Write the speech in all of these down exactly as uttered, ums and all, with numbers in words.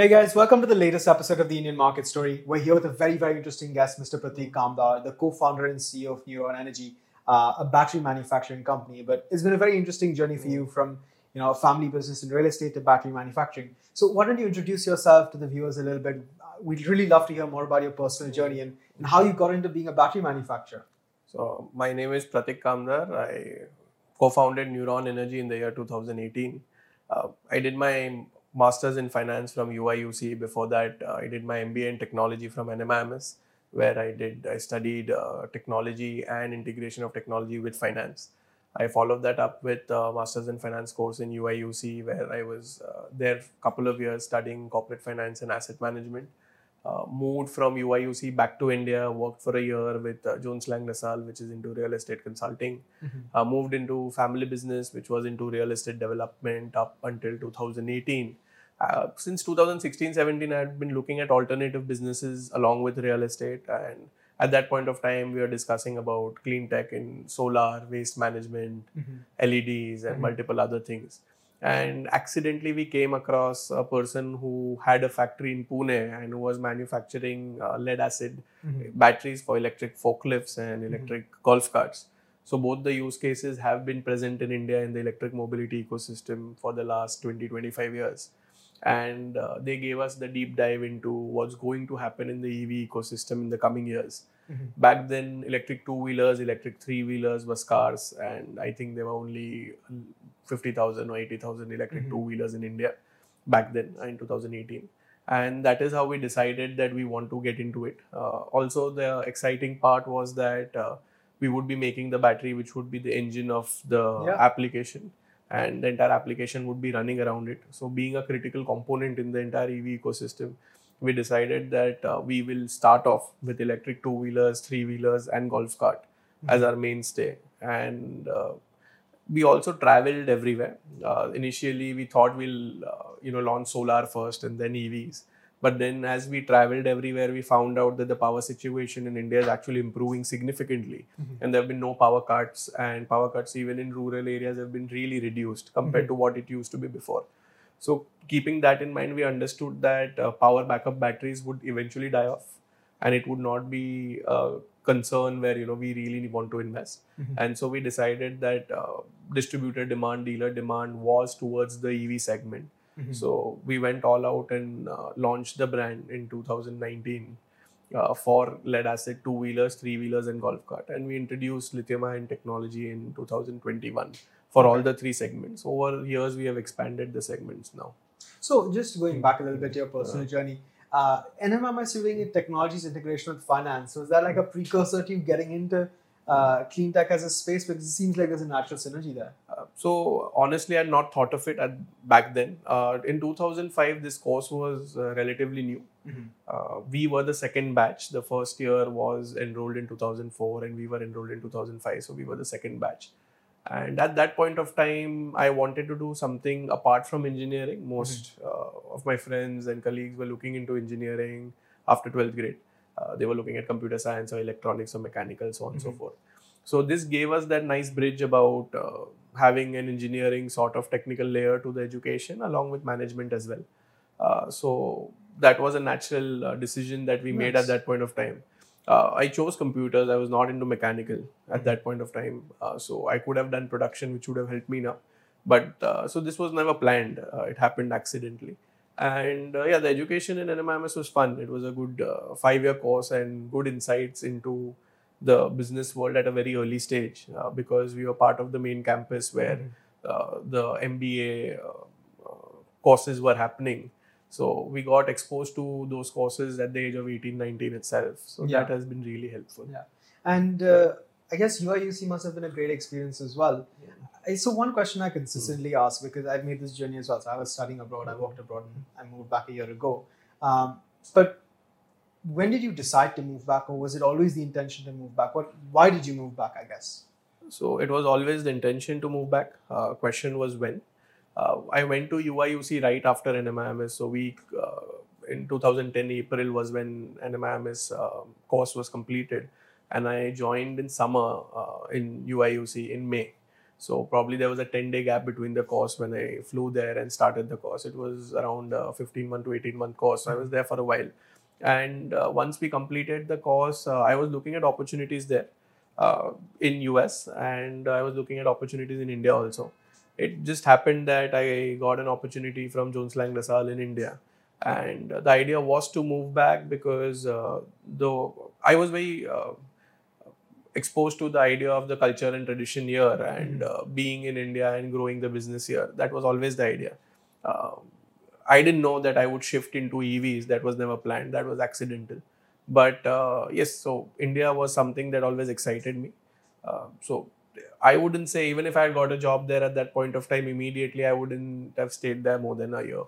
Hey guys, welcome to the latest episode of the Indian Market Story. We're here with a very, very interesting guest, Mister Pratik Kamdar, the co-founder and C E O of Neuron Energy, uh, a battery manufacturing company. But it's been a very interesting journey for you from, you know, a family business in real estate to battery manufacturing. So why don't you introduce yourself to the viewers a little bit? We'd really love to hear more about your personal journey and, and how you got into being a battery manufacturer. So my name is Pratik Kamdar. I co-founded Neuron Energy in the year two thousand eighteen. Uh, I did my Masters in Finance from U I U C. Before that, uh, I did my M B A in Technology from N M I M S, where I did I studied uh, Technology and Integration of Technology with Finance. I followed that up with uh, Masters in Finance course in U I U C, where I was uh, there a couple of years studying Corporate Finance and Asset Management. Uh, moved from U I U C back to India, worked for a year with uh, Jones Lang LaSalle, which is into real estate consulting. Mm-hmm. Uh, moved into family business, which was into real estate development up until two thousand eighteen. Uh, since two thousand sixteen seventeen, I had been looking at alternative businesses along with real estate, and at that point of time, we were discussing about clean tech in solar, waste management, mm-hmm. L E Ds, and mm-hmm. multiple other things. And accidentally, we came across a person who had a factory in Pune and who was manufacturing uh, lead-acid mm-hmm. batteries for electric forklifts and electric mm-hmm. golf carts. So both the use cases have been present in India in the electric mobility ecosystem for the last twenty to twenty-five years. And uh, they gave us the deep dive into what's going to happen in the E V ecosystem in the coming years. Mm-hmm. Back then, electric two-wheelers, electric three-wheelers were scarce, and I think there were only fifty thousand or eighty thousand electric mm-hmm. two-wheelers in India back then in two thousand eighteen. And that is how we decided that we want to get into it. Uh, also, the exciting part was that uh, we would be making the battery, which would be the engine of the yeah. application. And the entire application would be running around it. So being a critical component in the entire E V ecosystem, we decided that uh, we will start off with electric two-wheelers, three-wheelers and golf cart mm-hmm. as our mainstay. And uh, we also traveled everywhere. Uh, initially, we thought we'll uh, you know, launch solar first and then E Vs. But then as we traveled everywhere, we found out that the power situation in India is actually improving significantly. Mm-hmm. And there have been no power cuts, and power cuts even in rural areas have been really reduced compared mm-hmm. to what it used to be before. So keeping that in mind, we understood that uh, power backup batteries would eventually die off and it would not be a concern where, you know, we really want to invest. Mm-hmm. And so we decided that uh, distributor demand, dealer demand was towards the E V segment. Mm-hmm. So we went all out and uh, launched the brand in two thousand nineteen uh, for lead-acid two-wheelers, three-wheelers and golf cart. And we introduced lithium-ion technology in two thousand twenty-one for okay. all the three segments. Over years, we have expanded the segments now. So just going back a little bit to your personal yeah. journey, uh, N M I M S is doing technologies integration with finance. So is that like a precursor to you getting into Uh, clean tech as a space, because it seems like there's a natural synergy there? Uh, so honestly, I had not thought of it at, back then. Uh, in two thousand five, this course was uh, relatively new. Mm-hmm. Uh, we were the second batch. The first year was enrolled in two thousand four and we were enrolled in two thousand five. So we were the second batch. And at that point of time, I wanted to do something apart from engineering. Most mm-hmm. uh, of my friends and colleagues were looking into engineering after twelfth grade. Uh, they were looking at computer science or electronics or mechanical, so on and mm-hmm. so forth. So this gave us that nice bridge about uh, having an engineering sort of technical layer to the education along with management as well. Uh, so that was a natural uh, decision that we nice. made at that point of time. Uh, I chose computers. I was not into mechanical mm-hmm. at that point of time. Uh, so I could have done production, which would have helped me now. But uh, so this was never planned. Uh, it happened accidentally. And uh, yeah, the education in N M I M S was fun. It was a good uh, five-year course and good insights into the business world at a very early stage uh, because we were part of the main campus where uh, the M B A uh, courses were happening. So we got exposed to those courses at the age of eighteen, nineteen itself. So yeah. that has been really helpful. Yeah, and uh, I guess U I U C must have been a great experience as well. Yeah. So one question I consistently mm. ask, because I've made this journey as well. So I was studying abroad, I walked abroad and I moved back a year ago. Um, but when did you decide to move back, or was it always the intention to move back? What, why did you move back, I guess? So it was always the intention to move back. Uh, question was when. Uh, I went to U I U C right after N M I M S. So we, uh, in two thousand ten, April was when N M I M S uh, course was completed. And I joined in summer uh, in U I U C in May. So probably there was a ten-day gap between the course when I flew there and started the course. It was around a fifteen-month to eighteen-month course. So I was there for a while. And uh, once we completed the course, uh, I was looking at opportunities there uh, in U S and I was looking at opportunities in India also. It just happened that I got an opportunity from Jones Lang LaSalle in India. And the idea was to move back because uh, though I was very uh, exposed to the idea of the culture and tradition here and uh, being in India and growing the business here. That was always the idea. Uh, I didn't know that I would shift into E Vs. That was never planned. That was accidental. But uh, yes, so India was something that always excited me. Uh, so I wouldn't say even if I had got a job there at that point of time immediately, I wouldn't have stayed there more than a year.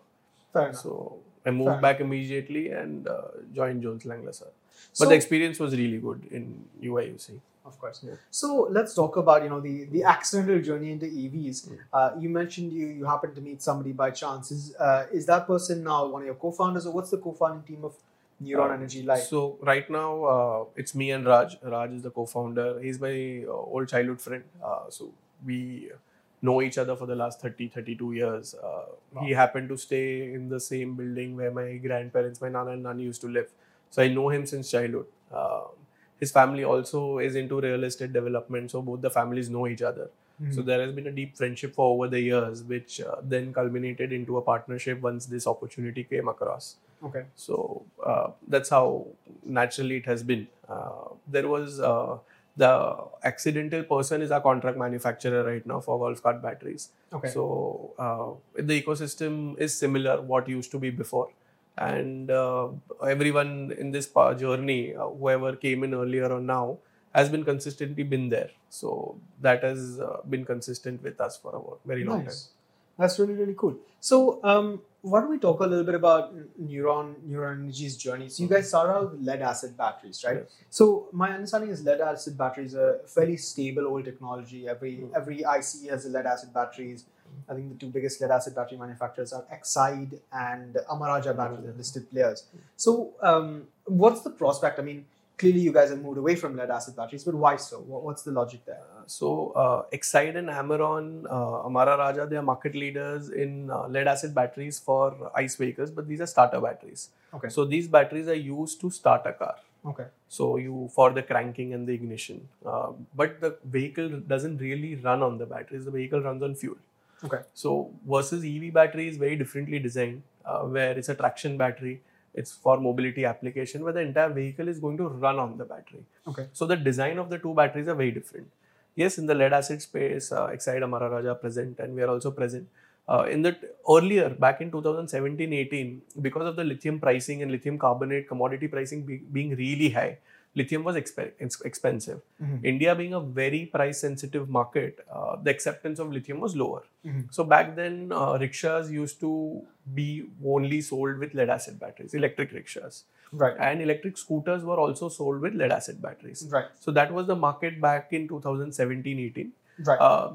Fair so I moved Fair back enough. immediately and uh, joined Jones Lang LaSalle. But so, the experience was really good in U I U C. Of course. Yeah. So let's talk about, you know, the, the accidental journey into E Vs. Mm. Uh, you mentioned you, you happened to meet somebody by chance. Is, uh, is that person now one of your co-founders, or what's the co-founding team of Neuron uh, Energy like? So right now, uh, it's me and Raj. Raj is the co-founder. He's my uh, old childhood friend. Uh, so we know each other for the last thirty, thirty-two years. Uh, wow. He happened to stay in the same building where my grandparents, my Nana and Nani used to live. So I know him since childhood. Uh, His family also is into real estate development, so both the families know each other. Mm-hmm. So there has been a deep friendship for over the years, which uh, then culminated into a partnership once this opportunity came across. Okay. So uh, that's how naturally it has been. Uh, there was uh, the accidental person is our contract manufacturer right now for golf cart batteries. Okay. So uh, the ecosystem is similar what used to be before. And uh, everyone in this journey, uh, whoever came in earlier or now, has been consistently been there. So that has uh, been consistent with us for a very long nice. time. That's really, really cool. So um, why don't we talk a little bit about Neuron, Neuron Energy's journey. So you guys started out with lead-acid batteries, right? Yes. So my understanding is lead-acid batteries are fairly stable old technology. Every mm. every I C E has lead-acid batteries. I think the two biggest lead-acid battery manufacturers are Exide and Amara Raja batteries, the listed players. So, um, what's the prospect? I mean, clearly you guys have moved away from lead-acid batteries, but why so? What's the logic there? So, uh, Exide and Amaron, uh, Amara Raja, they are market leaders in uh, lead-acid batteries for ICE vehicles, but these are starter batteries. Okay. So, these batteries are used to start a car. Okay. So, you for the cranking and the ignition. Uh, but the vehicle doesn't really run on the batteries. The vehicle runs on fuel. Okay. So versus E V battery is very differently designed, uh, where it's a traction battery. It's for mobility application where the entire vehicle is going to run on the battery. Okay. So the design of the two batteries are very different. Yes, in the lead acid space, uh, Exide, Amara Raja are present, and we are also present. Uh, in the t- earlier, back in twenty seventeen eighteen, because of the lithium pricing and lithium carbonate commodity pricing be- being really high, lithium was exp- ex- expensive. Mm-hmm. India being a very price-sensitive market, uh, the acceptance of lithium was lower. Mm-hmm. So back then, uh, rickshaws used to be only sold with lead-acid batteries, electric rickshaws. Right. And electric scooters were also sold with lead-acid batteries. Right. So that was the market back in twenty seventeen eighteen. Right. Uh,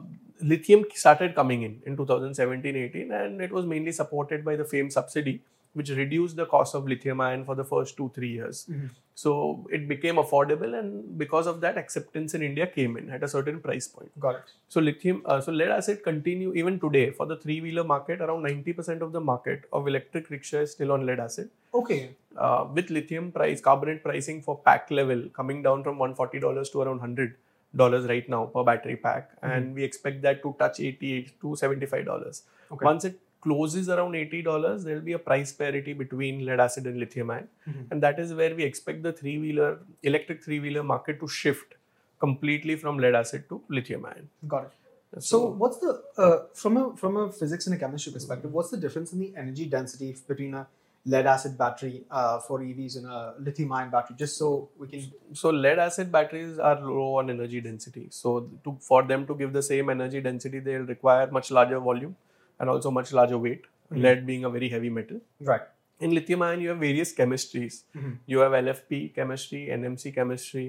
lithium started coming in in twenty seventeen eighteen, and it was mainly supported by the FAME subsidy, which reduced the cost of lithium ion for the first two, three years. Mm-hmm. So it became affordable, and because of that, acceptance in India came in at a certain price point. Got it. So lithium, uh, so lead acid continue even today for the three-wheeler market. Around ninety percent of the market of electric rickshaw is still on lead acid. Okay. Uh, with lithium price, carbonate pricing for pack level coming down from one hundred forty dollars to around one hundred dollars right now per battery pack, mm-hmm. and we expect that to touch eighty to seventy-five dollars. Okay. Once it closes around eighty dollars, there will be a price parity between lead acid and lithium ion. Mm-hmm. And that is where we expect the three-wheeler, electric three-wheeler market to shift completely from lead acid to lithium ion. Got it. So, so what's the, uh, from a from a physics and a chemistry perspective, what's the difference in the energy density between a lead acid battery uh, for E Vs and a lithium ion battery, just so we can... So lead acid batteries are low on energy density. So to, for them to give the same energy density, they'll require much larger volume and also much larger weight, mm-hmm. lead being a very heavy metal. Right. In lithium ion, you have various chemistries. Mm-hmm. You have L F P chemistry, N M C chemistry.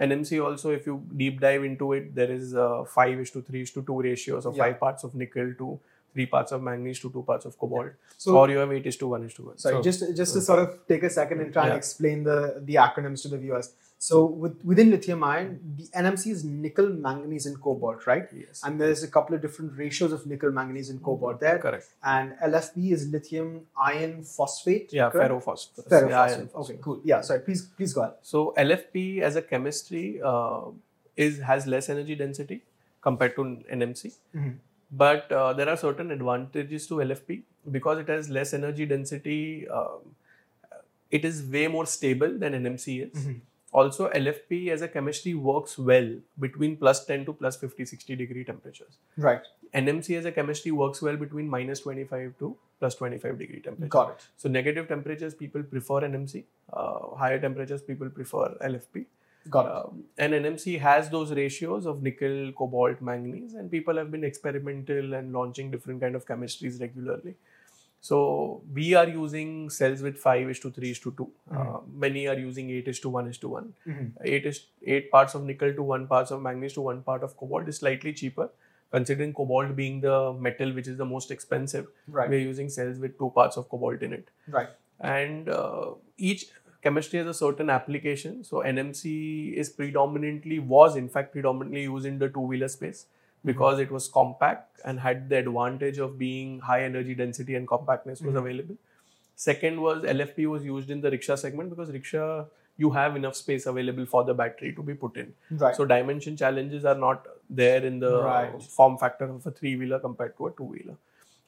N M C also, if you deep dive into it, there is a five is to three is to two ratio. So yeah. five parts of nickel to three parts of manganese to two parts of cobalt. So, or you have eight is to one is to one. Sorry, so, just, just to sort of take a second and try yeah. and explain the, the acronyms to the viewers. So with, within lithium ion, the N M C is nickel, manganese and cobalt, right? Yes. And there's a couple of different ratios of nickel, manganese and cobalt there. Correct. And L F P is lithium iron phosphate. Yeah, correct? ferrophosphorus. Ferrophosphate. Yeah, iron phosphate. Okay, cool. Yeah, sorry. Please, please go ahead. So L F P as a chemistry uh, is has less energy density compared to N M C. Mm-hmm. But uh, there are certain advantages to L F P because it has less energy density. Uh, it is way more stable than N M C is. Mm-hmm. Also, L F P as a chemistry works well between plus ten to plus fifty, sixty degree temperatures. Right. N M C as a chemistry works well between minus twenty-five to plus twenty-five degree temperature. Got it. So, negative temperatures, people prefer N M C. Uh, higher temperatures, people prefer L F P. Got it. Um, and N M C has those ratios of nickel, cobalt, manganese. And people have been experimental and launching different kind of chemistries regularly. So, we are using cells with five is to three is to two. Mm-hmm. Uh, many are using eight is to one is to one. Mm-hmm. eight, is, eight parts of nickel to one parts of manganese to one part of cobalt is slightly cheaper. Considering cobalt being the metal which is the most expensive, right. We are using cells with two parts of cobalt in it. Right. And uh, each chemistry has a certain application. So, N M C is predominantly, was in fact predominantly used in the two-wheeler space. Because it was compact and had the advantage of being high energy density and compactness was mm-hmm. available. Second was L F P was used in the rickshaw segment because rickshaw, you have enough space available for the battery to be put in. Right. So dimension challenges are not there in the right. form factor of a three-wheeler compared to a two-wheeler.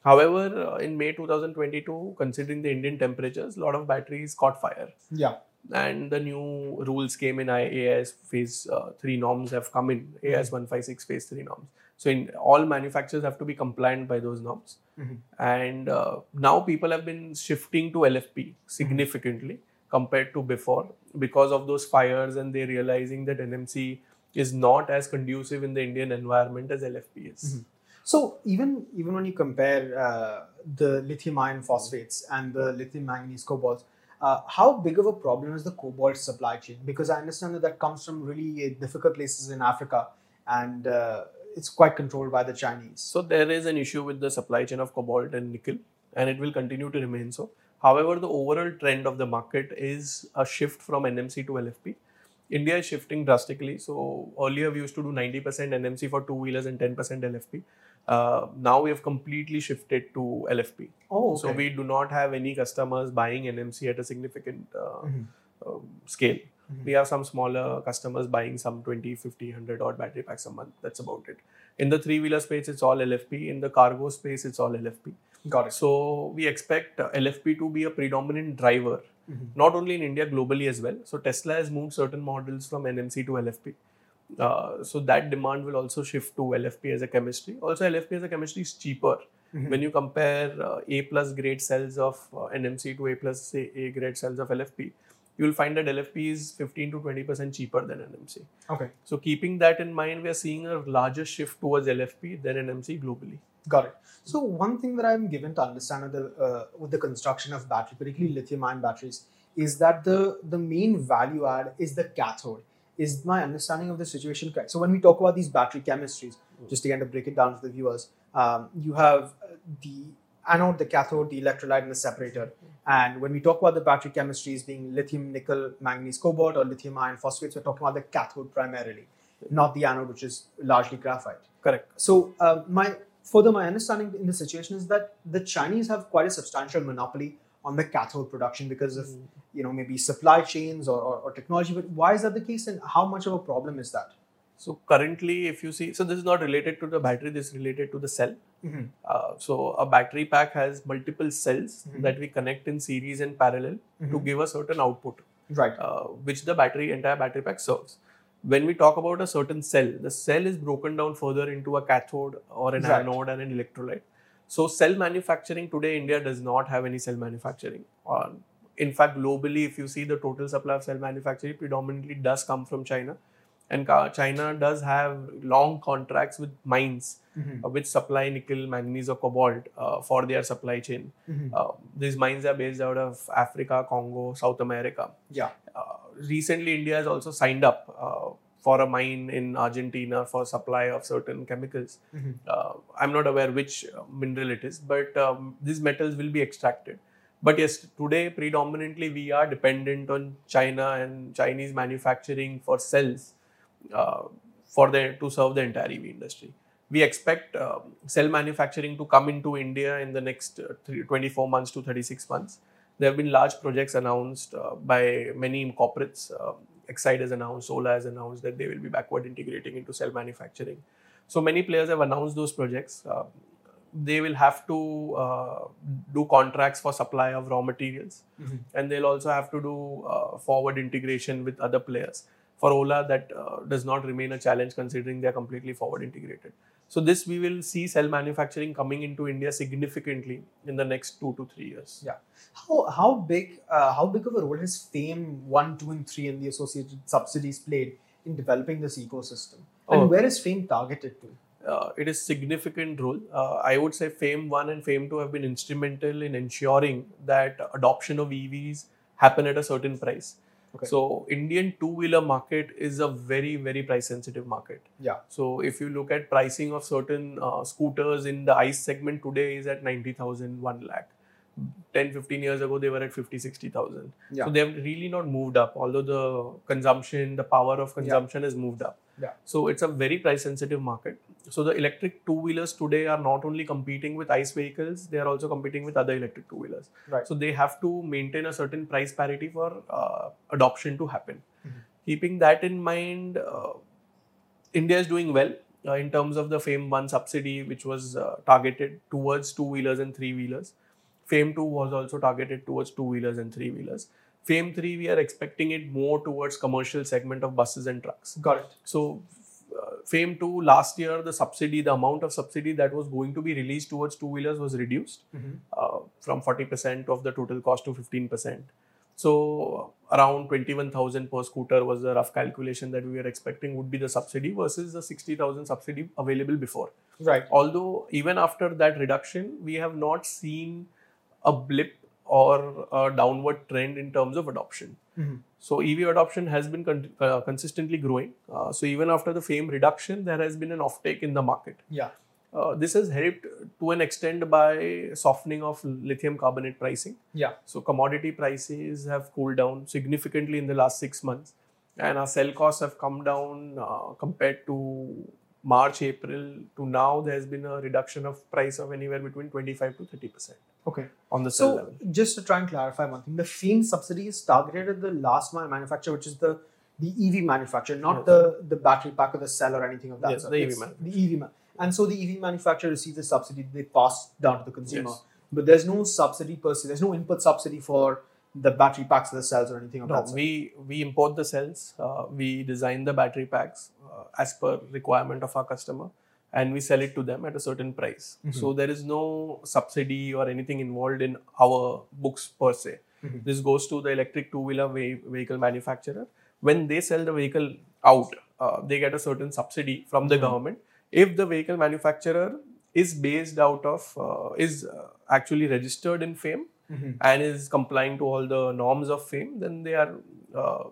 However, in May twenty twenty-two, considering the Indian temperatures, a lot of batteries caught fire. Yeah. And the new rules came in, A I S phase uh, three norms have come in, A I S one fifty-six phase three norms. So, in all manufacturers have to be compliant by those norms. Mm-hmm. And uh, now people have been shifting to L F P significantly mm-hmm. compared to before because of those fires and they're realizing that N M C is not as conducive in the Indian environment as L F P is. Mm-hmm. So, even, even when you compare uh, the lithium iron phosphates and the lithium manganese cobalt, Uh, how big of a problem is the cobalt supply chain? Because I understand that that comes from really difficult places in Africa and uh, it's quite controlled by the Chinese. So there is an issue with the supply chain of cobalt and nickel and it will continue to remain so. However, the overall trend of the market is a shift from N M C to L F P. India is shifting drastically. So earlier we used to do ninety percent N M C for two-wheelers and ten percent L F P. Uh, now we have completely shifted to L F P. Oh, okay. So we do not have any customers buying N M C at a significant uh, mm-hmm. um, scale. Mm-hmm. We have some smaller customers buying some twenty, fifty, one hundred odd battery packs a month. That's about it. In the three-wheeler space, it's all L F P. In the cargo space, it's all L F P. Got it. So we expect uh, L F P to be a predominant driver, mm-hmm. not only in India, globally as well. So Tesla has moved certain models from N M C to L F P. Uh, so that demand will also shift to L F P as a chemistry. Also, L F P as a chemistry is cheaper. Mm-hmm. When you compare uh, A plus grade cells of uh, N M C to A plus say, A grade cells of L F P, you will find that L F P is fifteen to twenty percent cheaper than N M C. Okay. So keeping that in mind, we are seeing a larger shift towards L F P than N M C globally. Got it. So one thing that I'm given to understand with the, uh, with the construction of battery, particularly lithium-ion batteries, is that the, the main value add is the cathode. Is my understanding of the situation correct? So when we talk about these battery chemistries, just again to break it down for the viewers, um, you have the anode, the cathode, the electrolyte, and the separator. And when we talk about the battery chemistries being lithium, nickel, manganese, cobalt, or lithium iron phosphates, we're talking about the cathode primarily, not the anode, which is largely graphite. Correct. So uh, my further, my understanding in the situation is that the Chinese have quite a substantial monopoly on the cathode production because of, you know, maybe supply chains or, or, or technology. But why is that the case and how much of a problem is that? So currently, if you see, so this is not related to the battery, this is related to the cell. Mm-hmm. Uh, so a battery pack has multiple cells mm-hmm. that we connect in series and parallel mm-hmm. to give a certain output, right? Uh, which the battery, entire battery pack serves. When we talk about a certain cell, the cell is broken down further into a cathode or an right. anode and an electrolyte. So, cell manufacturing today, India does not have any cell manufacturing. Uh, in fact, globally, if you see the total supply of cell manufacturing predominantly does come from China. And China does have long contracts with mines mm-hmm. uh, which supply nickel, manganese or cobalt uh, for their supply chain. Mm-hmm. Uh, these mines are based out of Africa, Congo, South America. Yeah. Uh, recently, India has also signed up uh, for a mine in Argentina for supply of certain chemicals. Mm-hmm. uh, I'm not aware which mineral it is, but um, these metals will be extracted. But yes, today predominantly we are dependent on China and Chinese manufacturing for cells uh, for the, to serve the entire E V industry. We expect uh, cell manufacturing to come into India in the next uh, twenty-four months to thirty-six months. There have been large projects announced uh, by many corporates. Uh, Exide has announced, Solar has announced that they will be backward integrating into cell manufacturing. So many players have announced those projects. Uh, they will have to uh, do contracts for supply of raw materials, mm-hmm. and they'll also have to do uh, forward integration with other players. For Ola, that uh, does not remain a challenge considering they are completely forward integrated. So this, we will see cell manufacturing coming into India significantly in the next two to three years. Yeah. How how big uh, how big of a role has FAME one, two, and three and the associated subsidies played in developing this ecosystem? And oh. where is FAME targeted to? Uh, it is significant role. Uh, I would say FAME one and FAME two have been instrumental in ensuring that adoption of E Vs happen at a certain price. Okay. So, Indian two-wheeler market is a very, very price-sensitive market. Yeah. So, if you look at pricing of certain uh, scooters in the ICE segment today is at ninety thousand, one lakh. ten, fifteen years ago, they were at fifty, sixty thousand. Yeah. So, they have really not moved up, although the consumption, the power of consumption yeah. has moved up. Yeah. So, it's a very price-sensitive market. So, the electric two-wheelers today are not only competing with ICE vehicles, they are also competing with other electric two-wheelers. Right. So, they have to maintain a certain price parity for uh, adoption to happen. Mm-hmm. Keeping that in mind, uh, India is doing well uh, in terms of the FAME one subsidy, which was uh, targeted towards two-wheelers and three-wheelers. FAME two was also targeted towards two-wheelers and three-wheelers. FAME three, we are expecting it more towards commercial segment of buses and trucks. Got it. So, uh, FAME two, last year, the subsidy, the amount of subsidy that was going to be released towards two-wheelers was reduced mm-hmm. uh, from forty percent of the total cost to fifteen percent. So, uh, around twenty-one thousand per scooter was the rough calculation that we were expecting would be the subsidy versus the sixty thousand subsidy available before. Right. Although, even after that reduction, we have not seen a blip or a downward trend in terms of adoption. Mm-hmm. So, E V adoption has been con- uh, consistently growing. Uh, so, even after the FAME reduction, there has been an offtake in the market. Yeah, uh, this has helped to an extent by softening of lithium carbonate pricing. Yeah. So, commodity prices have cooled down significantly in the last six months. And our cell costs have come down uh, compared to March, April to now. There has been a reduction of price of anywhere between twenty-five to thirty percent. Okay. On the cell so, level. Just to try and clarify one thing, the FAME subsidy is targeted at the last mile manufacturer, which is the, the E V manufacturer, not okay. the, the battery pack or the cell or anything of that yes, sort. The E V, the E V man. And so the E V manufacturer receives a subsidy they pass down to the consumer. Yes. But there's no subsidy per se. There's no input subsidy for the battery packs, the cells, or anything of no, that sort. We we import the cells. Uh, we design the battery packs uh, as per requirement of our customer, and we sell it to them at a certain price. Mm-hmm. So there is no subsidy or anything involved in our books per se. Mm-hmm. This goes to the electric two-wheeler ve- vehicle manufacturer. When they sell the vehicle out, uh, they get a certain subsidy from the mm-hmm. government. If the vehicle manufacturer is based out of, uh, is uh, actually registered in FAME mm-hmm. and is complying to all the norms of FAME, then they are uh,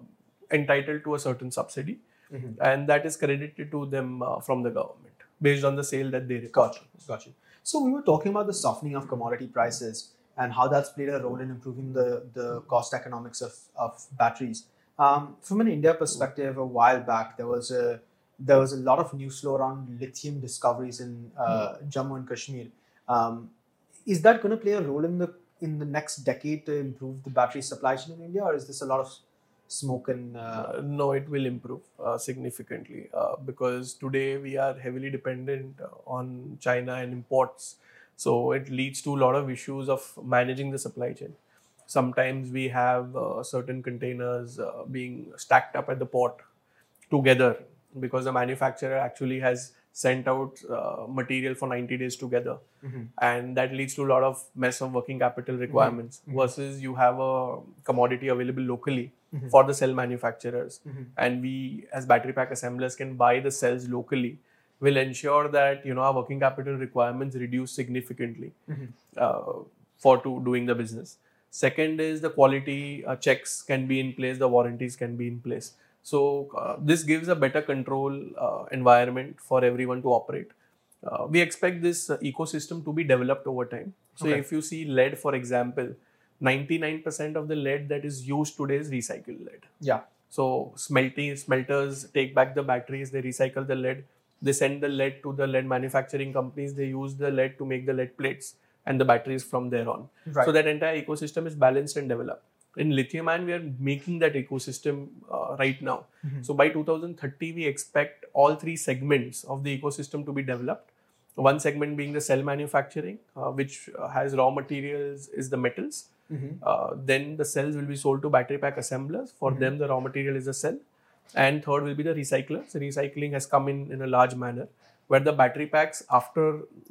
entitled to a certain subsidy. Mm-hmm. And that is credited to them uh, from the government, based on the sale that they record. Gotcha. Gotcha. So, we were talking about the softening of commodity prices and how that's played a role in improving the, the cost economics of, of batteries. Um, from an India perspective, a while back, there was a there was a lot of news flow around lithium discoveries in uh, Jammu and Kashmir. Um, is that going to play a role in the in the next decade to improve the battery supply chain in India, or is this a lot of smoke and... Uh, uh, no, it will improve uh, significantly uh, because today we are heavily dependent on China and imports. So, it leads to a lot of issues of managing the supply chain. Sometimes we have uh, certain containers uh, being stacked up at the port together because the manufacturer actually has sent out uh, material for ninety days together. Mm-hmm. And that leads to a lot of mess of working capital requirements mm-hmm. versus you have a commodity available locally mm-hmm. for the cell manufacturers. Mm-hmm. And we as battery pack assemblers can buy the cells locally. We'll ensure that, you know, our working capital requirements reduce significantly mm-hmm. uh, for to doing the business. Second is the quality uh, checks can be in place, the warranties can be in place. So uh, this gives a better control uh, environment for everyone to operate. Uh, we expect this uh, ecosystem to be developed over time. So okay. if you see lead, for example, ninety-nine percent of the lead that is used today is recycled lead. Yeah. So smelting, smelters take back the batteries, they recycle the lead, they send the lead to the lead manufacturing companies, they use the lead to make the lead plates and the batteries from there on. Right. So that entire ecosystem is balanced and developed. In lithium ion, we are making that ecosystem uh, right now. Mm-hmm. So by two thousand thirty, we expect all three segments of the ecosystem to be developed. One segment being the cell manufacturing, uh, which has raw materials is the metals. Mm-hmm. Uh, then the cells will be sold to battery pack assemblers. For mm-hmm. them, the raw material is a cell. And third will be the recyclers. So recycling has come in in a large manner, where the battery packs, after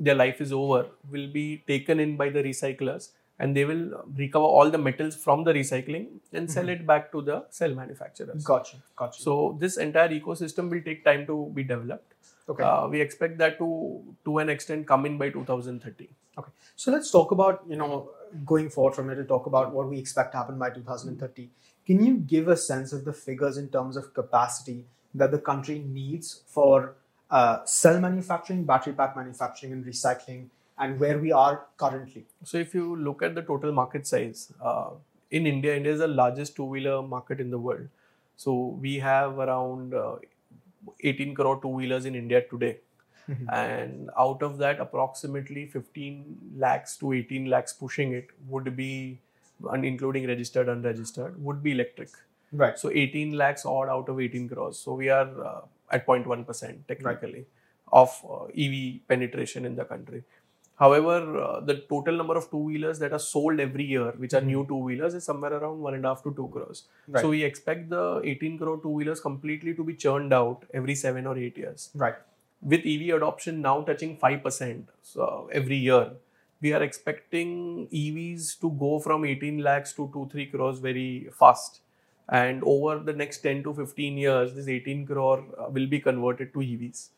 their life is over, will be taken in by the recyclers, and they will recover all the metals from the recycling and sell mm-hmm. it back to the cell manufacturers. Gotcha, gotcha. So this entire ecosystem will take time to be developed. Okay. Uh, we expect that to, to an extent, come in by two thousand thirty. Okay. So let's talk about, you know, going forward from here to talk about what we expect to happen by two thousand thirty. Can you give a sense of the figures in terms of capacity that the country needs for uh, cell manufacturing, battery pack manufacturing and recycling, and where we are currently? So if you look at the total market size, uh, in India, India is the largest two-wheeler market in the world. So we have around uh, eighteen crore two-wheelers in India today. Mm-hmm. And out of that, approximately fifteen lakhs to eighteen lakhs pushing it would be, and including registered, unregistered, would be electric. Right. So eighteen lakhs odd out of eighteen crores. So we are uh, at zero point one percent technically right. of uh, E V penetration in the country. However, uh, the total number of two-wheelers that are sold every year, which are mm-hmm. new two-wheelers, is somewhere around one and a half to two crores. Right. So we expect the eighteen crore two-wheelers completely to be churned out every seven or eight years. Right. With E V adoption now touching five percent so every year, we are expecting E Vs to go from eighteen lakhs to two to three crores very fast. And over the next ten to fifteen years, this eighteen crore will be converted to E Vs.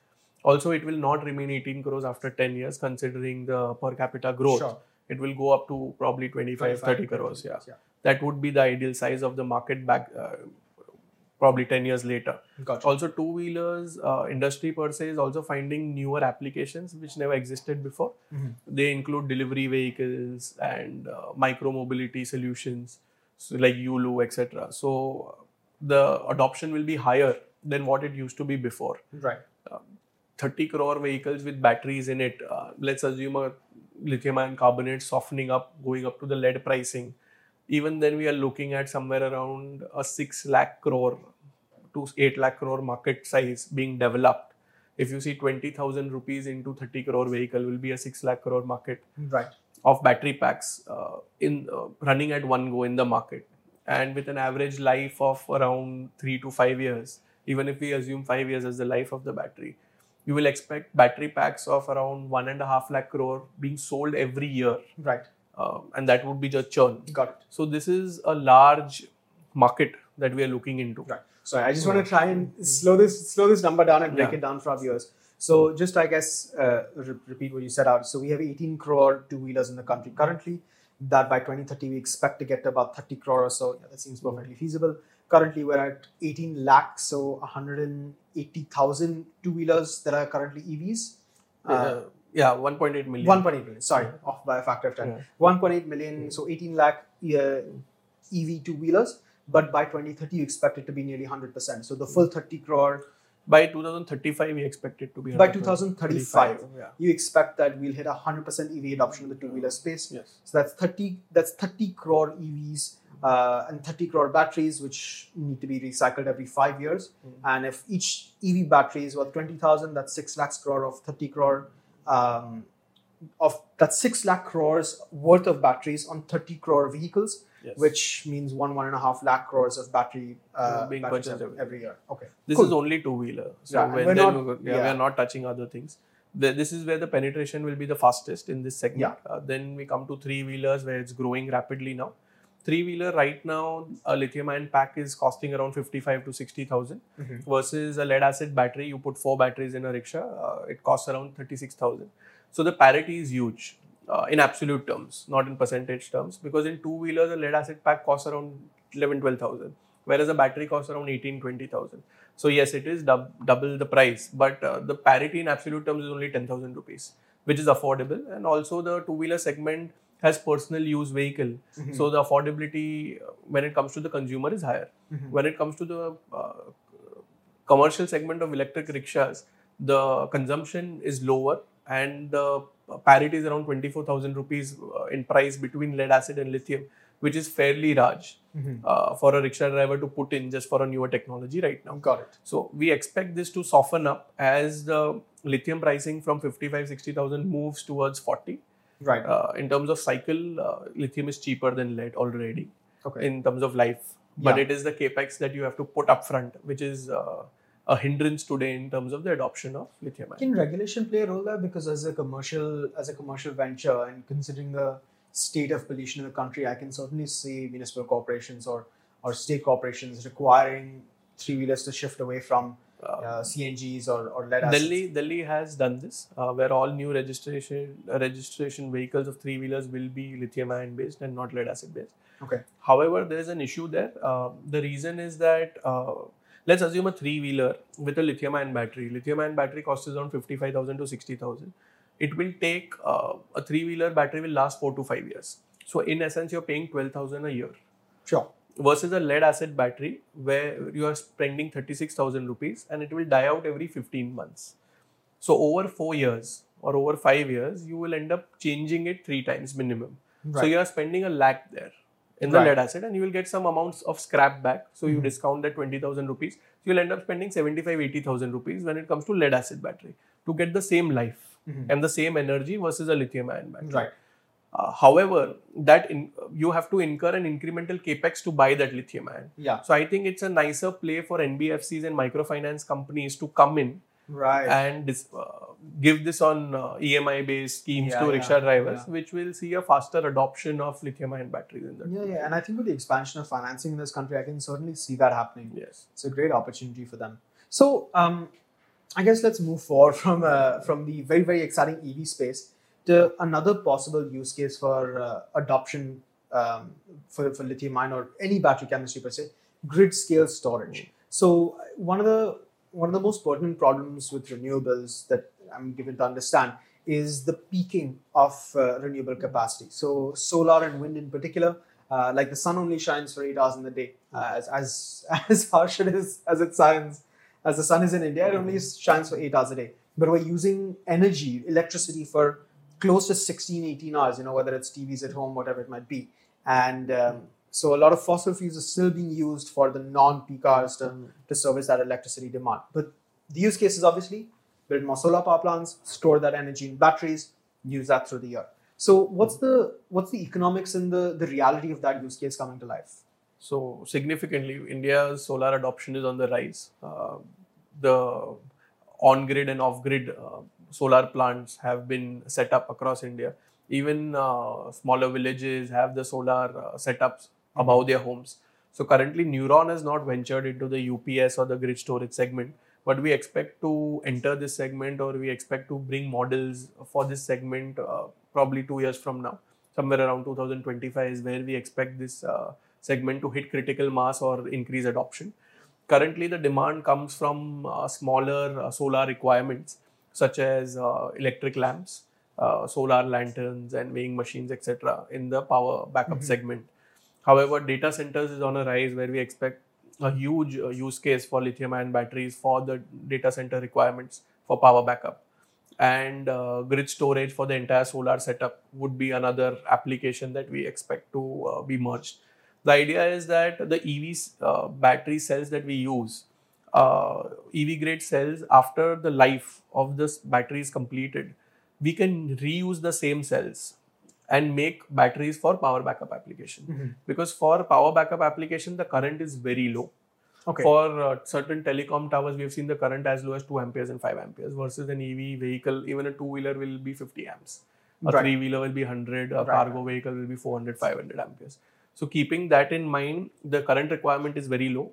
Also, it will not remain eighteen crores after ten years, considering the per capita growth. Sure. It will go up to probably twenty-five, thirty crores. Yeah. yeah, that would be the ideal size of the market back uh, probably ten years later. Gotcha. Also, two-wheelers uh, industry per se is also finding newer applications which never existed before. Mm-hmm. They include delivery vehicles and uh, micro-mobility solutions, so like U L U, et cetera. So the adoption will be higher than what it used to be before. Right. Um, thirty crore vehicles with batteries in it, uh, let's assume a lithium ion carbonate softening up, going up to the lead pricing. Even then, we are looking at somewhere around a six lakh crore to eight lakh crore market size being developed. If you see twenty thousand rupees into thirty crore vehicle will be a six lakh crore market right. of battery packs uh, in uh, running at one go in the market. And with an average life of around three to five years, even if we assume five years as the life of the battery, you will expect battery packs of around one and a half lakh crore being sold every year. Right. Um, and that would be just churn. Got it. So this is a large market that we are looking into. Right. So I just want to try and slow this slow this number down and break yeah. it down for our viewers. So just, I guess, uh, re- repeat what you set out. So we have eighteen crore two-wheelers in the country currently. That by twenty thirty, we expect to get to about thirty crore or so. Yeah, that seems perfectly feasible. Currently, we're at eighteen lakhs, so one hundred eighty thousand two-wheelers that are currently E Vs. Uh, uh, yeah, one point eight million. one point eight million, sorry, yeah. off by a factor of ten. Yeah. one point eight million, yeah. so eighteen lakh uh, E V two-wheelers, but by twenty thirty, you expect it to be nearly one hundred percent. So the full thirty crore... By two thousand thirty-five, we expect it to be... By two thousand thirty-five, yeah. you expect that we'll hit one hundred percent E V adoption in the two-wheeler space. Yes. So that's thirty, that's thirty crore E Vs uh, and thirty crore batteries, which need to be recycled every five years. Mm. And if each E V battery is worth twenty thousand, that's six lakhs crore of thirty crore... Um, of that's six lakh crores worth of batteries on thirty crore vehicles. Yes. Which means one, one and a half lakh crores of battery uh, being purchased every, every year. Okay. This cool. is only two-wheeler. So yeah, when we're not, we're, yeah, yeah. we are not touching other things. The, this is where the penetration will be the fastest in this segment. Yeah. Uh, then we come to three-wheelers where it's growing rapidly now. Three-wheeler right now, a lithium ion pack is costing around fifty-five to sixty thousand mm-hmm. versus a lead-acid battery. You put four batteries in a rickshaw, uh, it costs around thirty-six thousand. So the parity is huge. Uh, in absolute terms, not in percentage terms, because in two-wheelers, a lead-acid pack costs around eleven to twelve thousand, whereas a battery costs around eighteen to twenty thousand. So yes, it is dub- double the price, but uh, the parity in absolute terms is only ten thousand rupees, which is affordable. And also the two-wheeler segment has personal use vehicle. Mm-hmm. So the affordability uh, when it comes to the consumer is higher. Mm-hmm. When it comes to the uh, commercial segment of electric rickshaws, the consumption is lower and the parity is around twenty-four thousand rupees uh, in price between lead acid and lithium, which is fairly large mm-hmm. uh, for a rickshaw driver to put in just for a newer technology right now. Got it. So we expect this to soften up as the lithium pricing from fifty-five, sixty thousand moves towards forty. Right. Uh, in terms of cycle, uh, lithium is cheaper than lead already. Okay. In terms of life. But yeah. It is the capex that you have to put up front, which is uh, a hindrance today in terms of the adoption of lithium ion. Can regulation play a role there? Because as a commercial, as a commercial venture and considering the state of pollution in the country, I can certainly see municipal corporations or, or state corporations requiring three-wheelers to shift away from uh, C N Gs or, or lead acids. Delhi, Delhi has done this, uh, where all new registration uh, registration vehicles of three-wheelers will be lithium ion based and not lead acid based. Okay. However, there is an issue there. Uh, the reason is that, uh, let's assume a three-wheeler with a lithium ion battery. Lithium ion battery costs around fifty-five thousand to sixty thousand. It will take, uh, a three-wheeler battery will last four to five years. So in essence, you're paying twelve thousand a year. Sure. Versus a lead acid battery where you are spending thirty-six thousand rupees and it will die out every fifteen months. So over four years or over five years, you will end up changing it three times minimum. Right. So you are spending a lakh there in the right. lead acid, and you will get some amounts of scrap back. So you mm-hmm. discount that twenty thousand rupees. So you'll end up spending seventy-five, eighty thousand rupees when it comes to lead acid battery to get the same life mm-hmm. and the same energy versus a lithium ion battery. Right. Uh, however, that in, you have to incur an incremental capex to buy that lithium ion. Yeah. So I think it's a nicer play for N B F Cs and microfinance companies to come in right. and dis- uh, give this on uh, E M I-based schemes yeah, to yeah, rickshaw drivers, yeah. which will see a faster adoption of lithium-ion batteries in that. Yeah, yeah, and I think with the expansion of financing in this country, I can certainly see that happening. Yes, it's a great opportunity for them. So, um, I guess let's move forward from uh, from the very very exciting E V space to another possible use case for uh, adoption um, for for lithium-ion or any battery chemistry per se, grid-scale storage. Mm-hmm. So, one of the One of the most pertinent problems with renewables that I'm given to understand is the peaking of uh, renewable capacity. So solar and wind in particular, uh, like the sun only shines for eight hours in the day. Uh, as, as as harsh it is as it sounds, as the sun is in India, it only shines for eight hours a day. But we're using energy, electricity for close to sixteen, eighteen hours, you know, whether it's T Vs at home, whatever it might be. And um, So a lot of fossil fuels are still being used for the non-peak hours to, mm. to service that electricity demand. But the use cases, obviously, build more solar power plants, store that energy in batteries, use that through the year. So what's the what's the economics and the, the reality of that use case coming to life? So significantly, India's solar adoption is on the rise. Uh, the on-grid and off-grid uh, solar plants have been set up across India. Even uh, smaller villages have the solar uh, setups above their homes. So currently Neuron has not ventured into the U P S or the grid storage segment, but we expect to enter this segment, or we expect to bring models for this segment uh, probably two years from now. Somewhere around two thousand twenty-five is where we expect this uh, segment to hit critical mass or increase adoption. Currently the demand comes from uh, smaller uh, solar requirements such as uh, electric lamps, uh, solar lanterns and weighing machines, et cetera in the power backup mm-hmm. segment. However, data centers is on a rise where we expect a huge uh, use case for lithium-ion batteries for the data center requirements for power backup. And uh, grid storage for the entire solar setup would be another application that we expect to uh, be merged. The idea is that the E V uh, battery cells that we use, uh, E V grade cells, after the life of this battery is completed, we can reuse the same cells and make batteries for power backup application. Mm-hmm. Because for power backup application, the current is very low. Okay. For uh, certain telecom towers, we have seen the current as low as two amperes and five amperes versus an E V vehicle. Even a two-wheeler will be fifty amps. A right. three-wheeler will be one hundred. A right. cargo vehicle will be four hundred, five hundred amperes. So keeping that in mind, the current requirement is very low.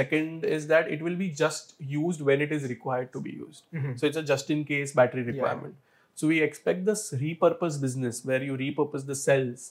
Second is that it will be just used when it is required to be used. Mm-hmm. So it's a just-in-case battery requirement. Yeah. So we expect this repurpose business where you repurpose the cells.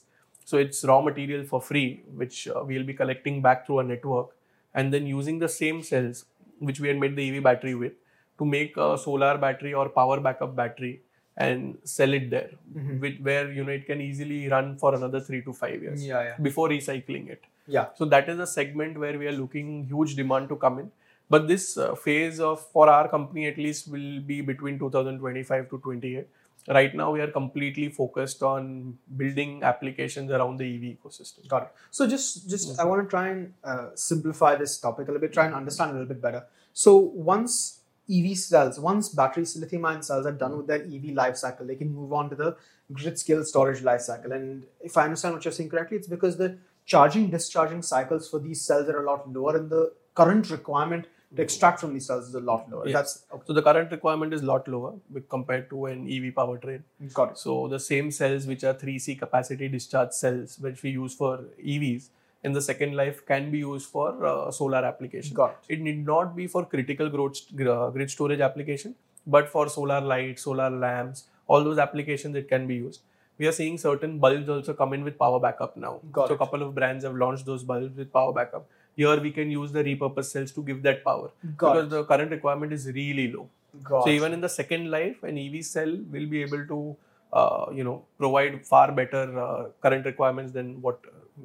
So it's raw material for free, which uh, we'll be collecting back through a network. and then using the same cells which we had made the E V battery with to make a solar battery or power backup battery and sell it there, mm-hmm. which, where you know it can easily run for another three to five years yeah, yeah. before recycling it. Yeah. So that is a segment where we are looking huge demand to come in. But this uh, phase of for our company at least will be between two thousand twenty-five to twenty-eight. Right now, we are completely focused on building applications around the E V ecosystem. Got it. So just, just yes. I want to try and uh, simplify this topic a little bit, try and understand a little bit better. So once E V cells, once batteries, lithium-ion cells are done with their E V life cycle, they can move on to the grid-scale storage life cycle. And if I understand what you're saying correctly, it's because the charging-discharging cycles for these cells are a lot lower, and the current requirement to extract from these cells is a lot lower. Yes. That's okay. So the current requirement is a lot lower compared to an E V powertrain. Got it. So the same cells which are three C capacity discharge cells which we use for E Vs in the second life can be used for uh, solar application. Got it. It need not be for critical growth, uh, grid storage application, but for solar lights, solar lamps, all those applications it can be used. We are seeing certain bulbs also come in with power backup now. Got so a couple of brands have launched those bulbs with power backup. Here we can use the repurposed cells to give that power Got because it. The current requirement is really low. Got so even in the second life, an E V cell will be able to, uh, you know, provide far better uh, current requirements than what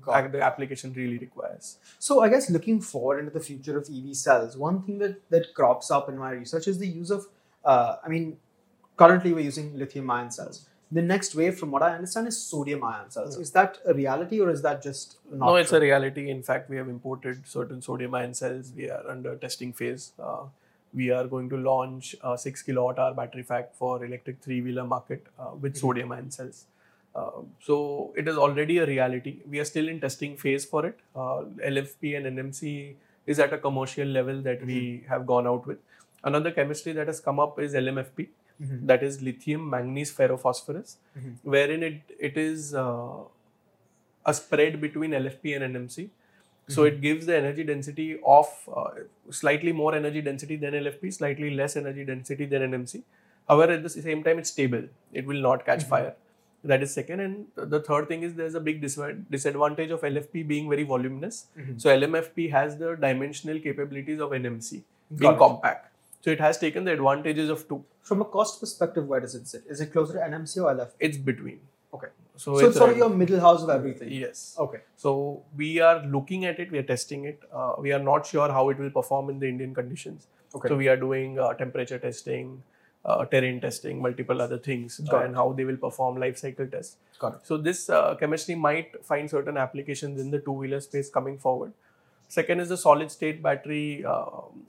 uh, the application really requires. So I guess looking forward into the future of E V cells, one thing that, that crops up in my research is the use of, uh, I mean, currently we're using lithium-ion cells. The next wave, from what I understand, is sodium ion cells. Mm-hmm. Is that a reality or is that just not No, it's true? A reality. In fact, we have imported certain sodium ion cells. We are under testing phase. Uh, we are going to launch a six kilowatt hour battery pack for electric three-wheeler market uh, with mm-hmm. sodium ion cells. Uh, so it is already a reality. We are still in testing phase for it. Uh, L F P and N M C is at a commercial level that mm-hmm. we have gone out with. Another chemistry that has come up is L M F P. Mm-hmm. That is lithium manganese ferrophosphorus, mm-hmm. wherein it it is uh, a spread between L F P and N M C. Mm-hmm. So it gives the energy density of uh, slightly more energy density than L F P, slightly less energy density than N M C. However, at the same time, it's stable. It will not catch mm-hmm. fire. That is second. And the third thing is there's a big dis- disadvantage of L F P being very voluminous. Mm-hmm. So L M F P has the dimensional capabilities of N M C being Got compact. It. So it has taken the advantages of two. From a cost perspective, where does it sit? Is it closer to N M C or L F P? It's between. Okay. So, so it's sort of your middle house of everything. Yes. Okay. So we are looking at it. We are testing it. Uh, we are not sure how it will perform in the Indian conditions. Okay. So we are doing uh, temperature testing, uh, terrain testing, multiple other things, uh, and how they will perform life cycle tests. Got it. So this uh, chemistry might find certain applications in the two-wheeler space coming forward. Second is the solid-state battery uh,